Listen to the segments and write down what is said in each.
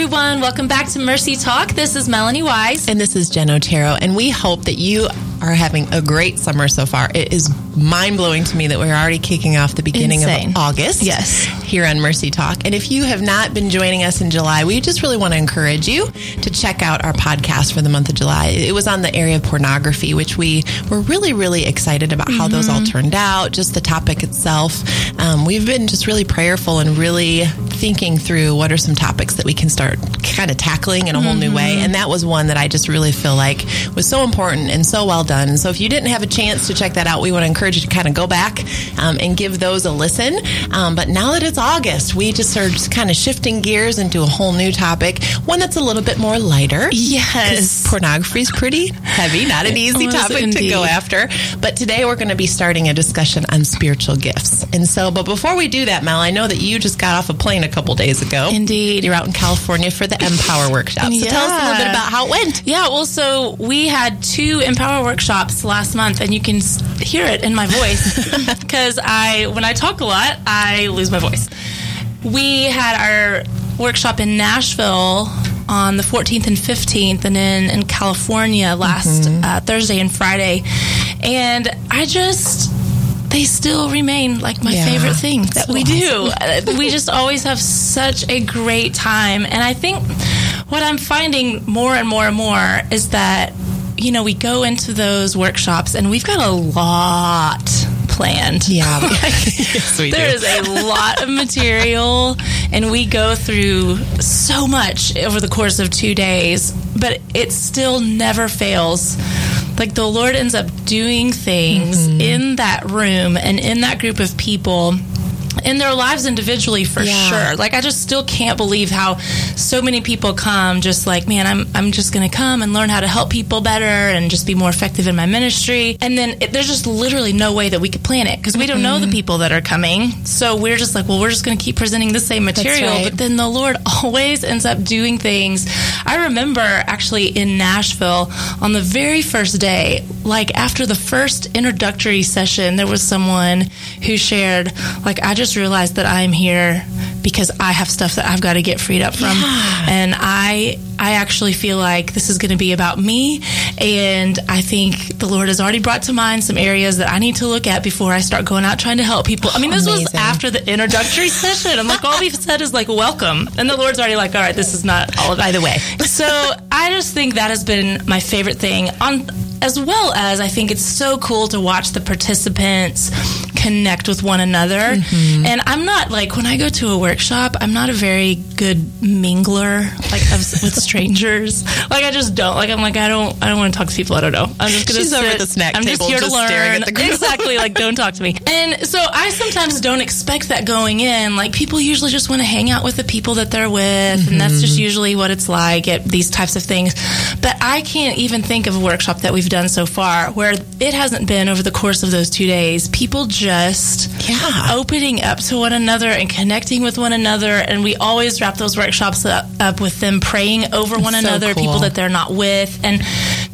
everyone. Welcome back to Mercy Talk. This is Melanie Wise. And this is Jen Otero. And we hope that you are having a great summer so far. It is mind-blowing to me that we're already kicking off the beginning of August. Yes. Here on Mercy Talk. And if you have not been joining us in July, we just really want to encourage you to check out our podcast for the month of July. It was on the area of pornography, which we were really, really excited about how those all turned out, just the topic itself. We've been just really prayerful and really thinking through what are some topics that we can start kind of tackling in a whole new way. And that was one that I just really feel like was so important and so well done. And so if you didn't have a chance to check that out, we want to encourage you to kind of go back and give those a listen. But now that it's August, we just are just kind of shifting gears into a whole new topic, one that's a little bit more lighter. Yes. Pornography is pretty heavy, not an easy topic to go after. But today we're going to be starting a discussion on spiritual gifts. And so, but before we do that, Mel, I know that you just got off a plane a couple days ago. Indeed. You're out in California for the Empower Workshops. So tell us a little bit about how it went. Yeah, well, so we had 2 Empower Workshops last month, and you can hear it in my voice because when I talk a lot, I lose my voice. We had our workshop in Nashville on the 14th and 15th, and then in California last Thursday and Friday. And they still remain like my favorite things that we do. We just always have such a great time. And I think what I'm finding more and more and more is that, you know, we go into those workshops and we've got a lot planned. Yeah. Yes, we do. There is a lot of material, and we go through so much over the course of 2 days, but it still never fails. Like, the Lord ends up doing things in that room and in that group of people, in their lives individually for sure. Like, I just still can't believe how so many people come just like, man, I'm just going to come and learn how to help people better and just be more effective in my ministry. And then there's just literally no way that we could plan it because we don't know the people that are coming. So we're just like, well, we're just going to keep presenting the same material. Right. But then the Lord always ends up doing things. I remember actually in Nashville on the very first day, like after the first introductory session, there was someone who shared, like, I just realized that I'm here because I have stuff that I've got to get freed up from. Yeah. And I actually feel like this is going to be about me, and I think the Lord has already brought to mind some areas that I need to look at before I start going out trying to help people. I mean, this was after the introductory session. I'm like, all we've said is like, welcome. And the Lord's already like, all right, this is not all of it. By the way. So I just think that has been my favorite thing, as well as I think it's so cool to watch the participants connect with one another. And I'm not like, when I go to a workshop, I'm not a very good mingler, like with strangers. Like, I just don't. Like, I'm like, I don't want to talk to people. I don't know. I'm just going to sit over at the snack table. I'm just here to learn. Staring at the group. Exactly. Like, don't talk to me. And so I sometimes don't expect that going in. Like, people usually just want to hang out with the people that they're with. And that's just usually what it's like at these types of things. But I can't even think of a workshop that we've done so far where it hasn't been, over the course of those 2 days, people just opening up to one another and connecting with one another. And we always wrap those workshops up with them praying over one another, people that they're not with. And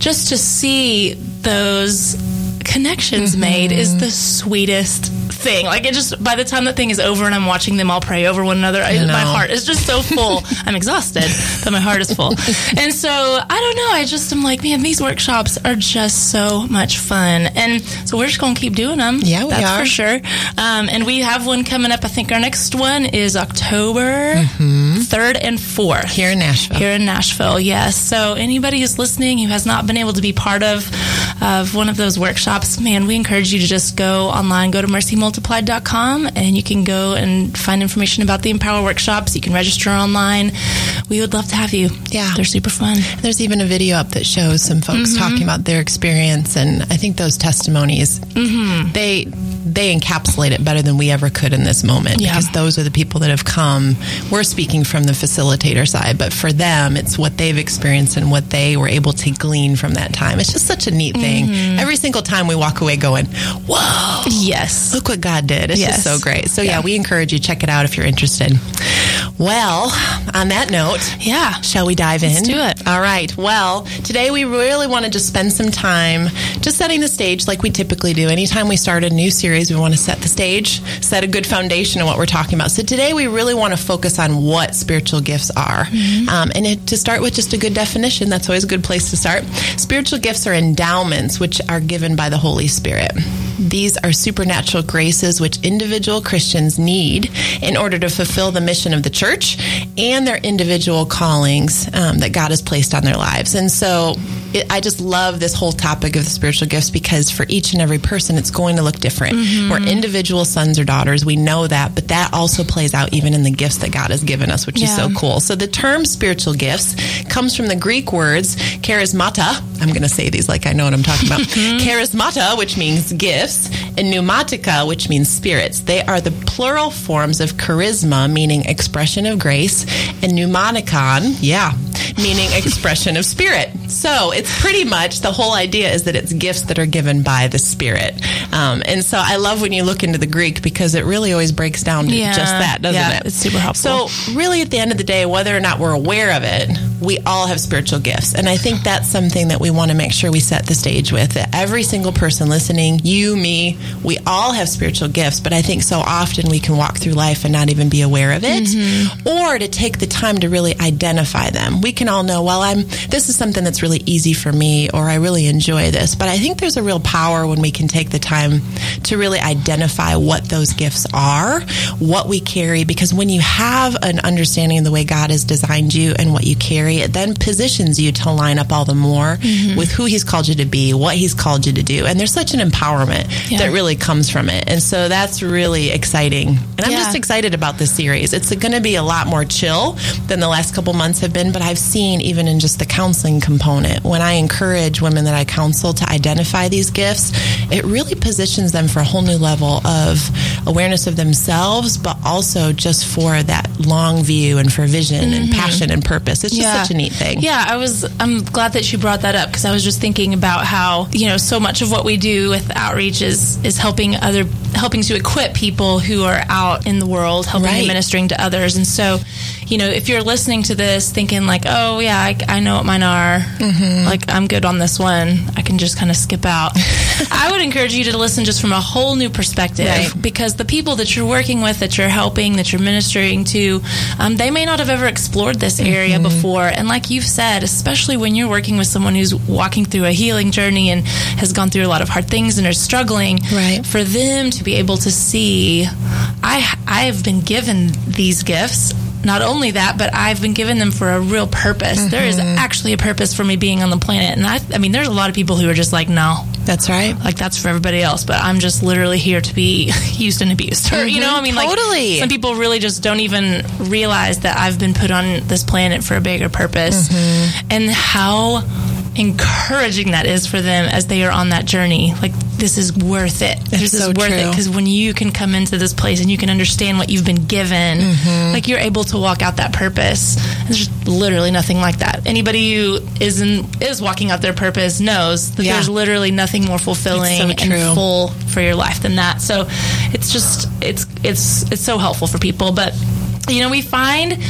just to see those connections made is the sweetest thing. Like, it just, by the time that thing is over and I'm watching them all pray over one another, my heart is just so full. I'm exhausted, but my heart is full. And so, I don't know, I just am like, man, these workshops are just so much fun. And so we're just going to keep doing them. Yeah, that's for sure. And we have one coming up. I think our next one is October 3rd and 4th. Here in Nashville. Here in Nashville, yes. So anybody who's listening who has not been able to be part of one of those workshops, man, we encourage you to just go online, go to mercymultiplied.com, and you can go and find information about the Empower Workshops. You can register online. We would love to have you. Yeah. They're super fun. There's even a video up that shows some folks talking about their experience, and I think those testimonies, they encapsulate it better than we ever could in this moment, because those are the people that have come. We're speaking from the facilitator side, but for them, it's what they've experienced and what they were able to glean from that time. It's just such a neat thing. Every single time we walk away going, whoa, yes, look what God did. It's just so great. So yeah, we encourage you, check it out if you're interested. Well, on that note, shall we dive in? Let's do it. All right. Well, today we really want to just spend some time just setting the stage like we typically do. Anytime we start a new series, we want to set the stage, set a good foundation of what we're talking about. So today we really want to focus on what spiritual gifts are. Mm-hmm. To start with just a good definition, that's always a good place to start. Spiritual gifts are endowments which are given by the Holy Spirit. These are supernatural graces which individual Christians need in order to fulfill the mission of the church and their individual callings that God has placed on their lives. And so I just love this whole topic of the spiritual gifts because for each and every person, it's going to look different. Mm-hmm. We're individual sons or daughters. We know that, but that also plays out even in the gifts that God has given us, which is so cool. So the term spiritual gifts comes from the Greek words charismata. I'm going to say these like I know what I'm talking about. Charismata, which means gifts, and pneumatica, which means spirits. They are the plural forms of charisma, meaning expression of grace, and pneumatikon, meaning expression of spirit. So it's pretty much the whole idea is that it's gifts that are given by the Spirit. And so I love when you look into the Greek because it really always breaks down to just that, doesn't it? It's super helpful. So really at the end of the day, whether or not we're aware of it, we all have spiritual gifts. And I think that's something that we want to make sure we set the stage with. That every single person listening, you, me, we all have spiritual gifts. But I think so often we can walk through life and not even be aware of it or to take the time to really identify them. We can all know, well, this is something that's really easy for me or I really enjoy this. But I think there's a real power when we can take the time to really identify what those gifts are, what we carry, because when you have an understanding of the way God has designed you and what you carry, it then positions you to line up all the more with who He's called you to be, what He's called you to do. And there's such an empowerment that really comes from it. And so that's really exciting. And I'm just excited about this series. It's going to be a lot more chill than the last couple months have been, but I've seen even in just the counseling component, when I encourage women that I counsel to identify these gifts, it really positions them for a whole new level of awareness of themselves, but also just for that long view and for vision and passion and purpose. It's just such a neat thing. Yeah, I'm glad that she brought that up because I was just thinking about how, so much of what we do with outreach is helping to equip people who are out in the world, helping and ministering to others. And so, if you're listening to this thinking like, oh yeah, I know what mine are, like I'm good on this one, I can just kind of skip out. I would encourage you to listen just from a whole new perspective because the people that you're working with, that you're helping, that you're ministering to, they may not have ever explored this area before. And like you've said, especially when you're working with someone who's walking through a healing journey and has gone through a lot of hard things and are struggling, for them to be able to see, I have been given these gifts. Not only that, but I've been given them for a real purpose. There is actually a purpose for me being on the planet. And I mean, there's a lot of people who are just like, no. That's right. Like, that's for everybody else. But I'm just literally here to be used and abused. Or, like, some people really just don't even realize that I've been put on this planet for a bigger purpose. And how encouraging that is for them as they are on that journey. Like, this is worth it. This is so worth it because when you can come into this place and you can understand what you've been given, like you're able to walk out that purpose. There's literally nothing like that. Anybody who is walking out their purpose knows that there's literally nothing more fulfilling and full for your life than that. So it's just it's so helpful for people. But we find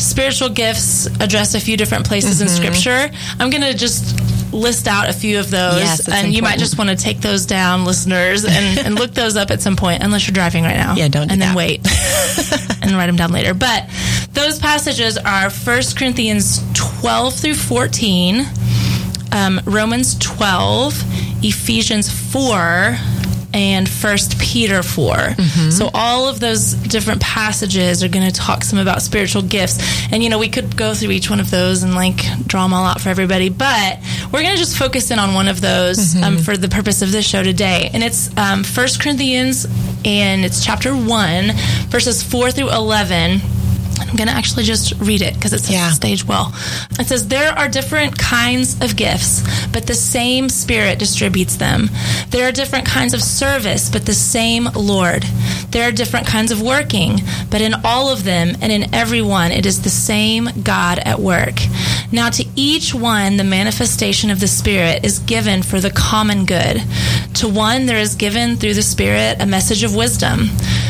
spiritual gifts addressed a few different places in Scripture. I'm going to just list out a few of those, and you might just want to take those down, listeners, and look those up at some point, unless you're driving right now. Yeah, don't do that. And then wait and write them down later. But those passages are 1 Corinthians 12 through 14, Romans 12, Ephesians 4, and 1 Peter 4. So all of those different passages are going to talk some about spiritual gifts. And, we could go through each one of those and, draw them all out for everybody. But we're going to just focus in on one of those for the purpose of this show today. And it's 1 Corinthians, and it's chapter 1, verses 4 through 11. I'm going to actually just read it because it's stage well. It says, there are different kinds of gifts, but the same Spirit distributes them. There are different kinds of service, but the same Lord. There are different kinds of working, but in all of them and in everyone, it is the same God at work. Now to each one, the manifestation of the Spirit is given for the common good. To one, there is given through the Spirit a message of wisdom.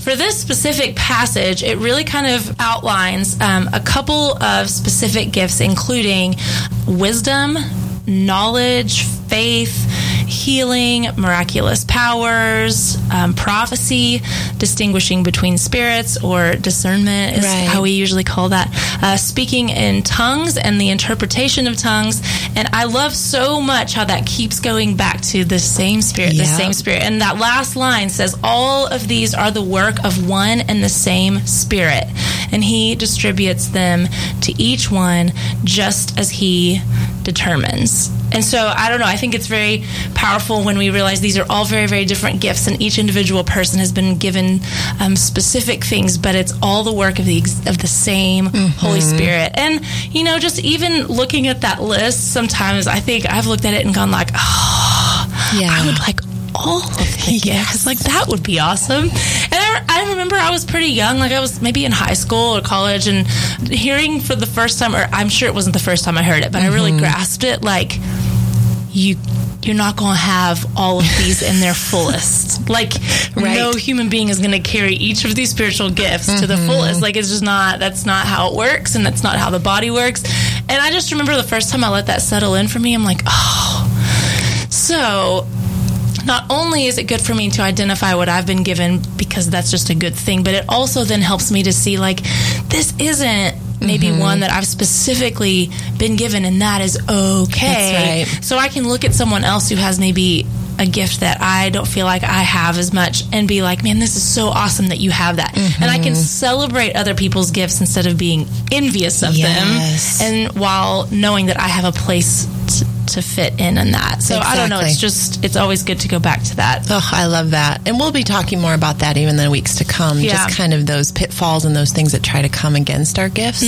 for this specific passage, it really kind of outlines a couple of specific gifts, including wisdom, knowledge, faith, healing, miraculous powers, prophecy, distinguishing between spirits, or discernment is how we usually call that, speaking in tongues and the interpretation of tongues. And I love so much how that keeps going back to the same Spirit, the same Spirit. And that last line says, all of these are the work of one and the same Spirit, and He distributes them to each one just as He determines. And so, I don't know, I think it's very powerful when we realize these are all very, very different gifts, and each individual person has been given specific things, but it's all the work of the same Holy Spirit. And, you know, just even looking at that list, sometimes I think I've looked at it and gone like, I would like all of the gifts. Like, that would be awesome. And I remember I was pretty young, like I was maybe in high school or college, and hearing for the first time, or I'm sure it wasn't the first time I heard it, but I really grasped it, like, you're not going to have all of these in their fullest. Like, no human being is going to carry each of these spiritual gifts to the fullest. Like, it's just not, that's not how it works, and that's not how the body works. And I just remember the first time I let that settle in for me, I'm like, so not only is it good for me to identify what I've been given, because that's just a good thing, but it also then helps me to see, like, this isn't maybe one that I've specifically been given, and that is okay. That's right. So I can look at someone else who has maybe a gift that I don't feel like I have as much and be like, man, this is so awesome that you have that. And I can celebrate other people's gifts instead of being envious of them, and while knowing that I have a place to fit in that. So I don't know, it's always good to go back to that. Oh, I love that. And we'll be talking more about that even in the weeks to come, just kind of those pitfalls and those things that try to come against our gifts.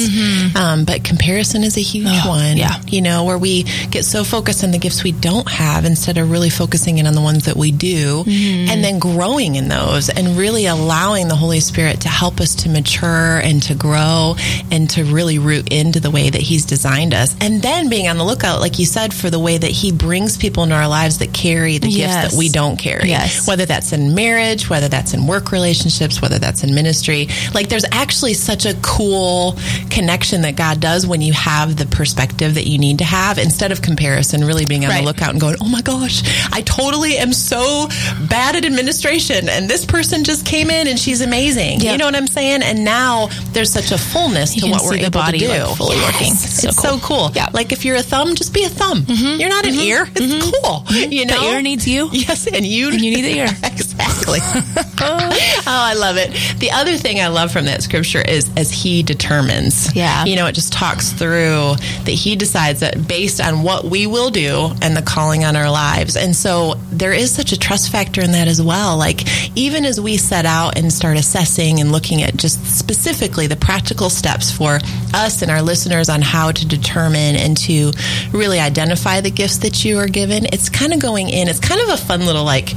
But comparison is a huge one, you know, where we get so focused on the gifts we don't have instead of really focusing in on the ones that we do, and then growing in those and really allowing the Holy Spirit to help us to mature and to grow and to really root into the way that He's designed us. And then being on the lookout, like you said, for the way that He brings people into our lives that carry the gifts that we don't carry. Whether that's in marriage, whether that's in work relationships, whether that's in ministry. Like, there's actually such a cool connection that God does when you have the perspective that you need to have, instead of comparison, really being on the lookout and going, oh my gosh, I totally am so bad at administration, and this person just came in and she's amazing. You know what I'm saying? And now there's such a fullness to what we're able to do. Like, fully working. It's so cool. Yeah. Like, if you're a thumb, just be a thumb. You're not an ear. It's cool. You know? The ear needs you. Yes, and you need the ear. Exactly. Oh, I love it. The other thing I love from that scripture is, as He determines. Yeah. You know, it just talks through that He decides that based on what we will do and the calling on our lives. And so there is such a trust factor in that as well. Like, even as we set out and start assessing and looking at just specifically the practical steps for us and our listeners on how to determine and to really identify the gifts that you are given, it's kind of going in. It's kind of a fun little, like,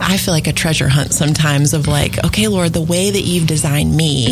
I feel like a treasure hunt sometimes of like, okay, Lord, the way that You've designed me,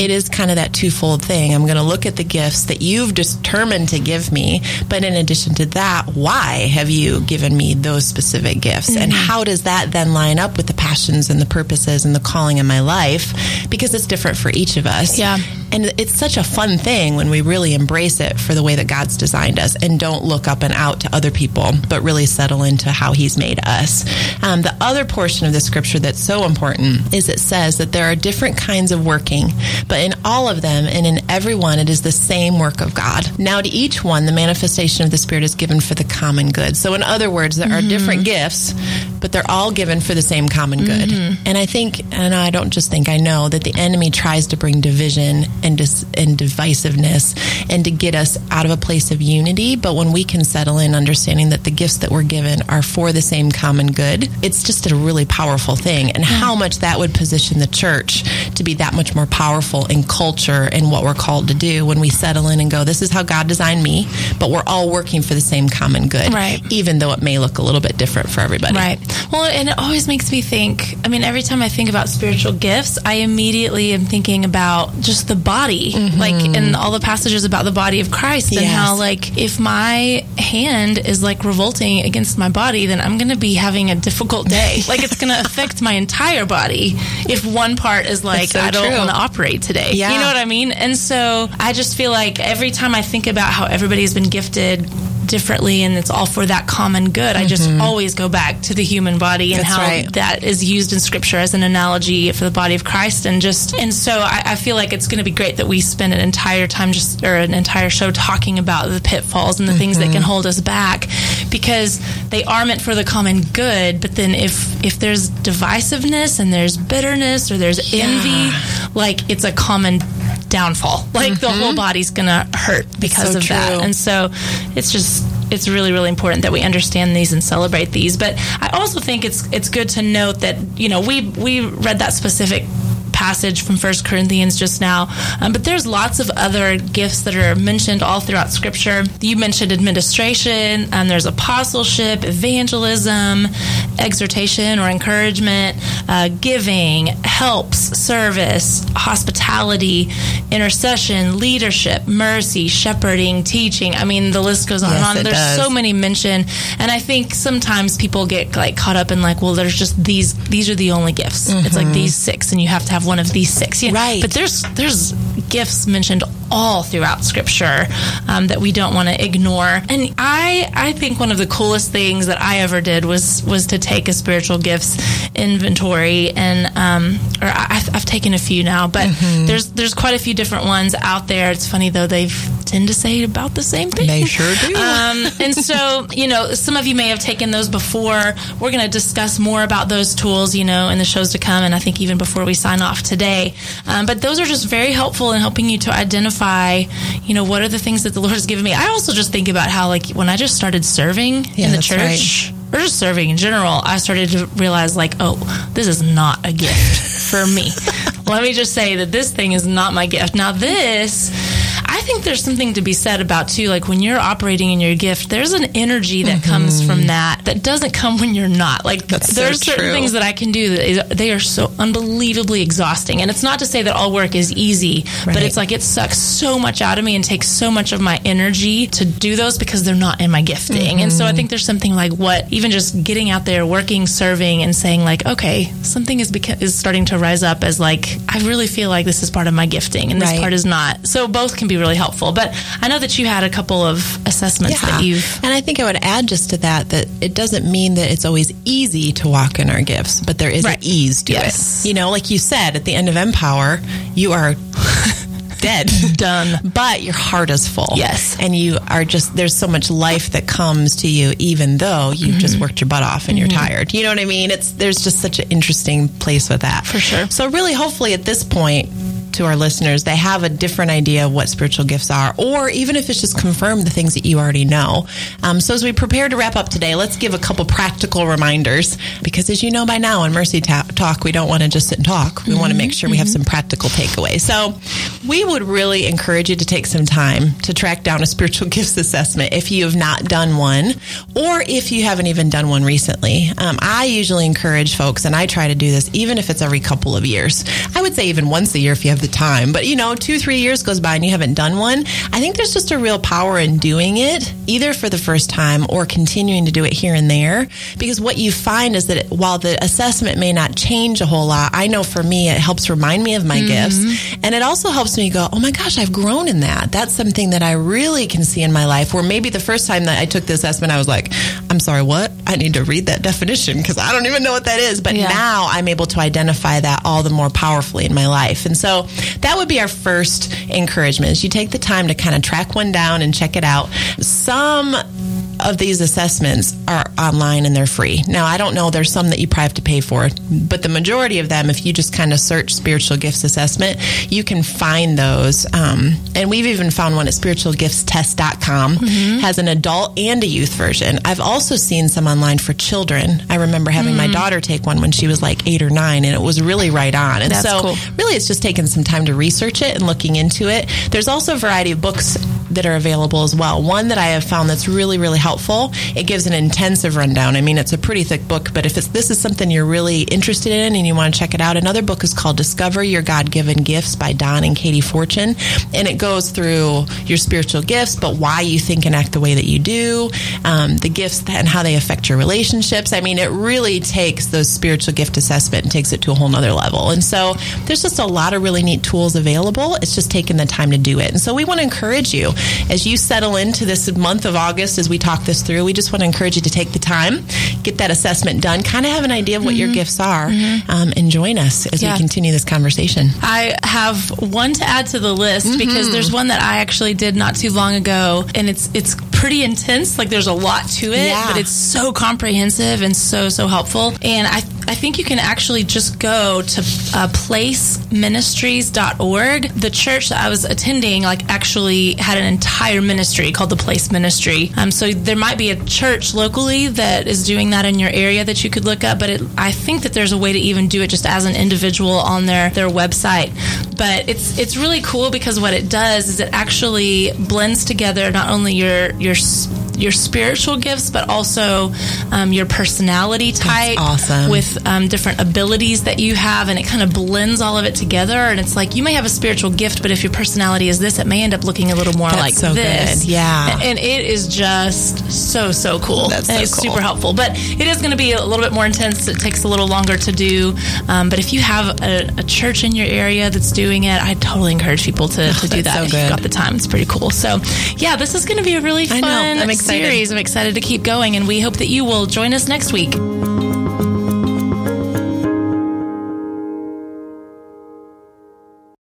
it is kind of that twofold thing. I'm going to look at the gifts that You've determined to give me, but in addition to that, why have You given me those specific gifts? And how does that then line up with the passions and the purposes and the calling in my life? Because it's different for each of us. Yeah. And it's such a fun thing when we really embrace it for the way that God's designed us and don't look up and out to other people, but really settle into how He's made us. The other portion of the scripture that's so important is it says that there are different kinds of working, but in all of them and in every one, it is the same work of God. Now to each one, the manifestation of the Spirit is given for the common good. So in other words, there are different gifts, but they're all given for the same common good. Mm-hmm. And I think, and I don't just think, I know that the enemy tries to bring division and divisiveness and to get us out of a place of unity. But when we can settle in understanding that the gifts that we're given are for the same common good, it's just a really powerful thing. And how much that would position the church to be that much more powerful in culture and what we're called to do when we settle in and go, this is how God designed me, but we're all working for the same common good, right? Even though it may look a little bit different for everybody. Right. Well, and it always makes me think, I mean, every time I think about spiritual gifts, I immediately am thinking about just the body, mm-hmm. like in all the passages about the body of Christ and how like, if my hand is like revolting against my body, then I'm going to be having a difficult day. Like it's going to affect my entire body if one part is like, so I don't want to operate today. Yeah. You know what I mean? And so I just feel like every time I think about how everybody has been gifted differently and it's all for that common good, I just always go back to the human body and how that is used in scripture as an analogy for the body of Christ. And just, and so I feel like it's going to be great that we spend an entire time just, or an entire show talking about the pitfalls and the things that can hold us back, because they are meant for the common good. But then if there's divisiveness and there's bitterness or there's envy, like it's a common downfall. Like the whole body's gonna hurt because of that. And so it's just, it's really, really important that we understand these and celebrate these. But I also think it's good to note that, you know, we read that specific passage from 1 Corinthians just now, but there's lots of other gifts that are mentioned all throughout Scripture. You mentioned administration, and there's apostleship, evangelism, exhortation or encouragement, giving, helps, service, hospitality, intercession, leadership, mercy, shepherding, teaching. I mean, the list goes on and on. There's so many mentioned, and I think sometimes people get like caught up in like, well, there's just these are the only gifts. It's like these six, and you have to have one of these six, but there's gifts mentioned all throughout Scripture that we don't want to ignore. And I think one of the coolest things that I ever did was to take a spiritual gifts inventory, and or I've taken a few now, but there's quite a few different ones out there. It's funny though, they tend to say about the same thing. They sure do. And so, you know, some of you may have taken those before. We're going to discuss more about those tools, you know, in the shows to come, and I think even before we sign off today. But those are just very helpful in helping you to identify, you know, what are the things that the Lord has given me. I also just think about how, like, when I just started serving in the church... Right. Or just serving in general, I started to realize like, oh, this is not a gift for me. Let me just say that this thing is not my gift. Now this, I think there's something to be said about too, like when you're operating in your gift, there's an energy that comes from that doesn't come when you're not. Like there's certain things that I can do that they are so unbelievably exhausting. And it's not to say that all work is easy, but it's like it sucks so much out of me and takes so much of my energy to do those because they're not in my gifting. And so I think there's something like even just getting out there, working, serving, and saying like, okay, something is starting to rise up as like, I really feel like this is part of my gifting and this part is not. So both can be really helpful. But I know that you had a couple of assessments that you've... And I think I would add just to that it doesn't mean that it's always easy to walk in our gifts, but there is an ease to it. You know, like you said, at the end of Empower, you are... dead. Done. But your heart is full. Yes. And you are just, there's so much life that comes to you, even though you've just worked your butt off and you're tired. You know what I mean? There's just such an interesting place with that. For sure. So really, hopefully at this point, to our listeners, they have a different idea of what spiritual gifts are, or even if it's just confirmed the things that you already know. So as we prepare to wrap up today, let's give a couple practical reminders, because as you know by now in Mercy Talk, we don't want to just sit and talk. We want to make sure we have some practical takeaways. So we would really encourage you to take some time to track down a spiritual gifts assessment if you have not done one, or if you haven't even done one recently. I usually encourage folks, and I try to do this even if it's every couple of years. I would say even once a year if you have the time, but you know, 2-3 years goes by and you haven't done one. I think there's just a real power in doing it, either for the first time or continuing to do it here and there, because what you find is that while the assessment may not change a whole lot, I know for me, it helps remind me of my gifts, and it also helps me go, oh my gosh, I've grown in that. That's something that I really can see in my life, where maybe the first time that I took the assessment, I was like, I'm sorry, what? I need to read that definition because I don't even know what that is. But now I'm able to identify that all the more powerfully in my life. And so that would be our first encouragement, is you take the time to kind of track one down and check it out. Some of these assessments are online and they're free. Now, I don't know, there's some that you probably have to pay for, but the majority of them, if you just kind of search spiritual gifts assessment, you can find those. And we've even found one at spiritualgiftstest.com, has an adult and a youth version. I've also seen some online for children. I remember having my daughter take one when she was like 8 or 9, and it was really right on. And That's cool. Really, it's just taking some time to research it and looking into it. There's also a variety of books that are available as well. One that I have found that's really, really helpful, it gives an intensive rundown. I mean, it's a pretty thick book, but if it's, this is something you're really interested in and you want to check it out, another book is called Discover Your God-Given Gifts by Don and Katie Fortune, and it goes through your spiritual gifts, but why you think and act the way that you do, the gifts and how they affect your relationships. I mean, it really takes the spiritual gift assessment and takes it to a whole nother level. And so there's just a lot of really neat tools available. It's just taking the time to do it. And so we want to encourage you, as you settle into this month of August, as we talk this through, we just want to encourage you to take the time, get that assessment done, kind of have an idea of what your gifts are, and join us as we continue this conversation. I have one to add to the list because there's one that I actually did not too long ago, and it's pretty intense. Like, there's a lot to it, but it's so comprehensive and so helpful. And I think you can actually just go to placeministries.org. The church that I was attending, like, actually had an entire ministry called the Place Ministry. So there might be a church locally that is doing that in your area that you could look up, but I think that there's a way to even do it just as an individual on their website. But it's really cool because what it does is it actually blends together not only your spiritual gifts, but also your personality type. That's awesome. With different abilities that you have, and it kind of blends all of it together. And it's like, you may have a spiritual gift, but if your personality is this, it may end up looking a little more That's like so this. Good. Yeah. And it is just so cool. That's so it's cool. Super helpful. But it is going to be a little bit more intense. It takes a little longer to do. But if you have a church in your area that's doing it, I totally encourage people to do that. So if you've got the time, it's pretty cool. So yeah, this is going to be a really fun series. I'm excited to keep going, and we hope that you will join us next week.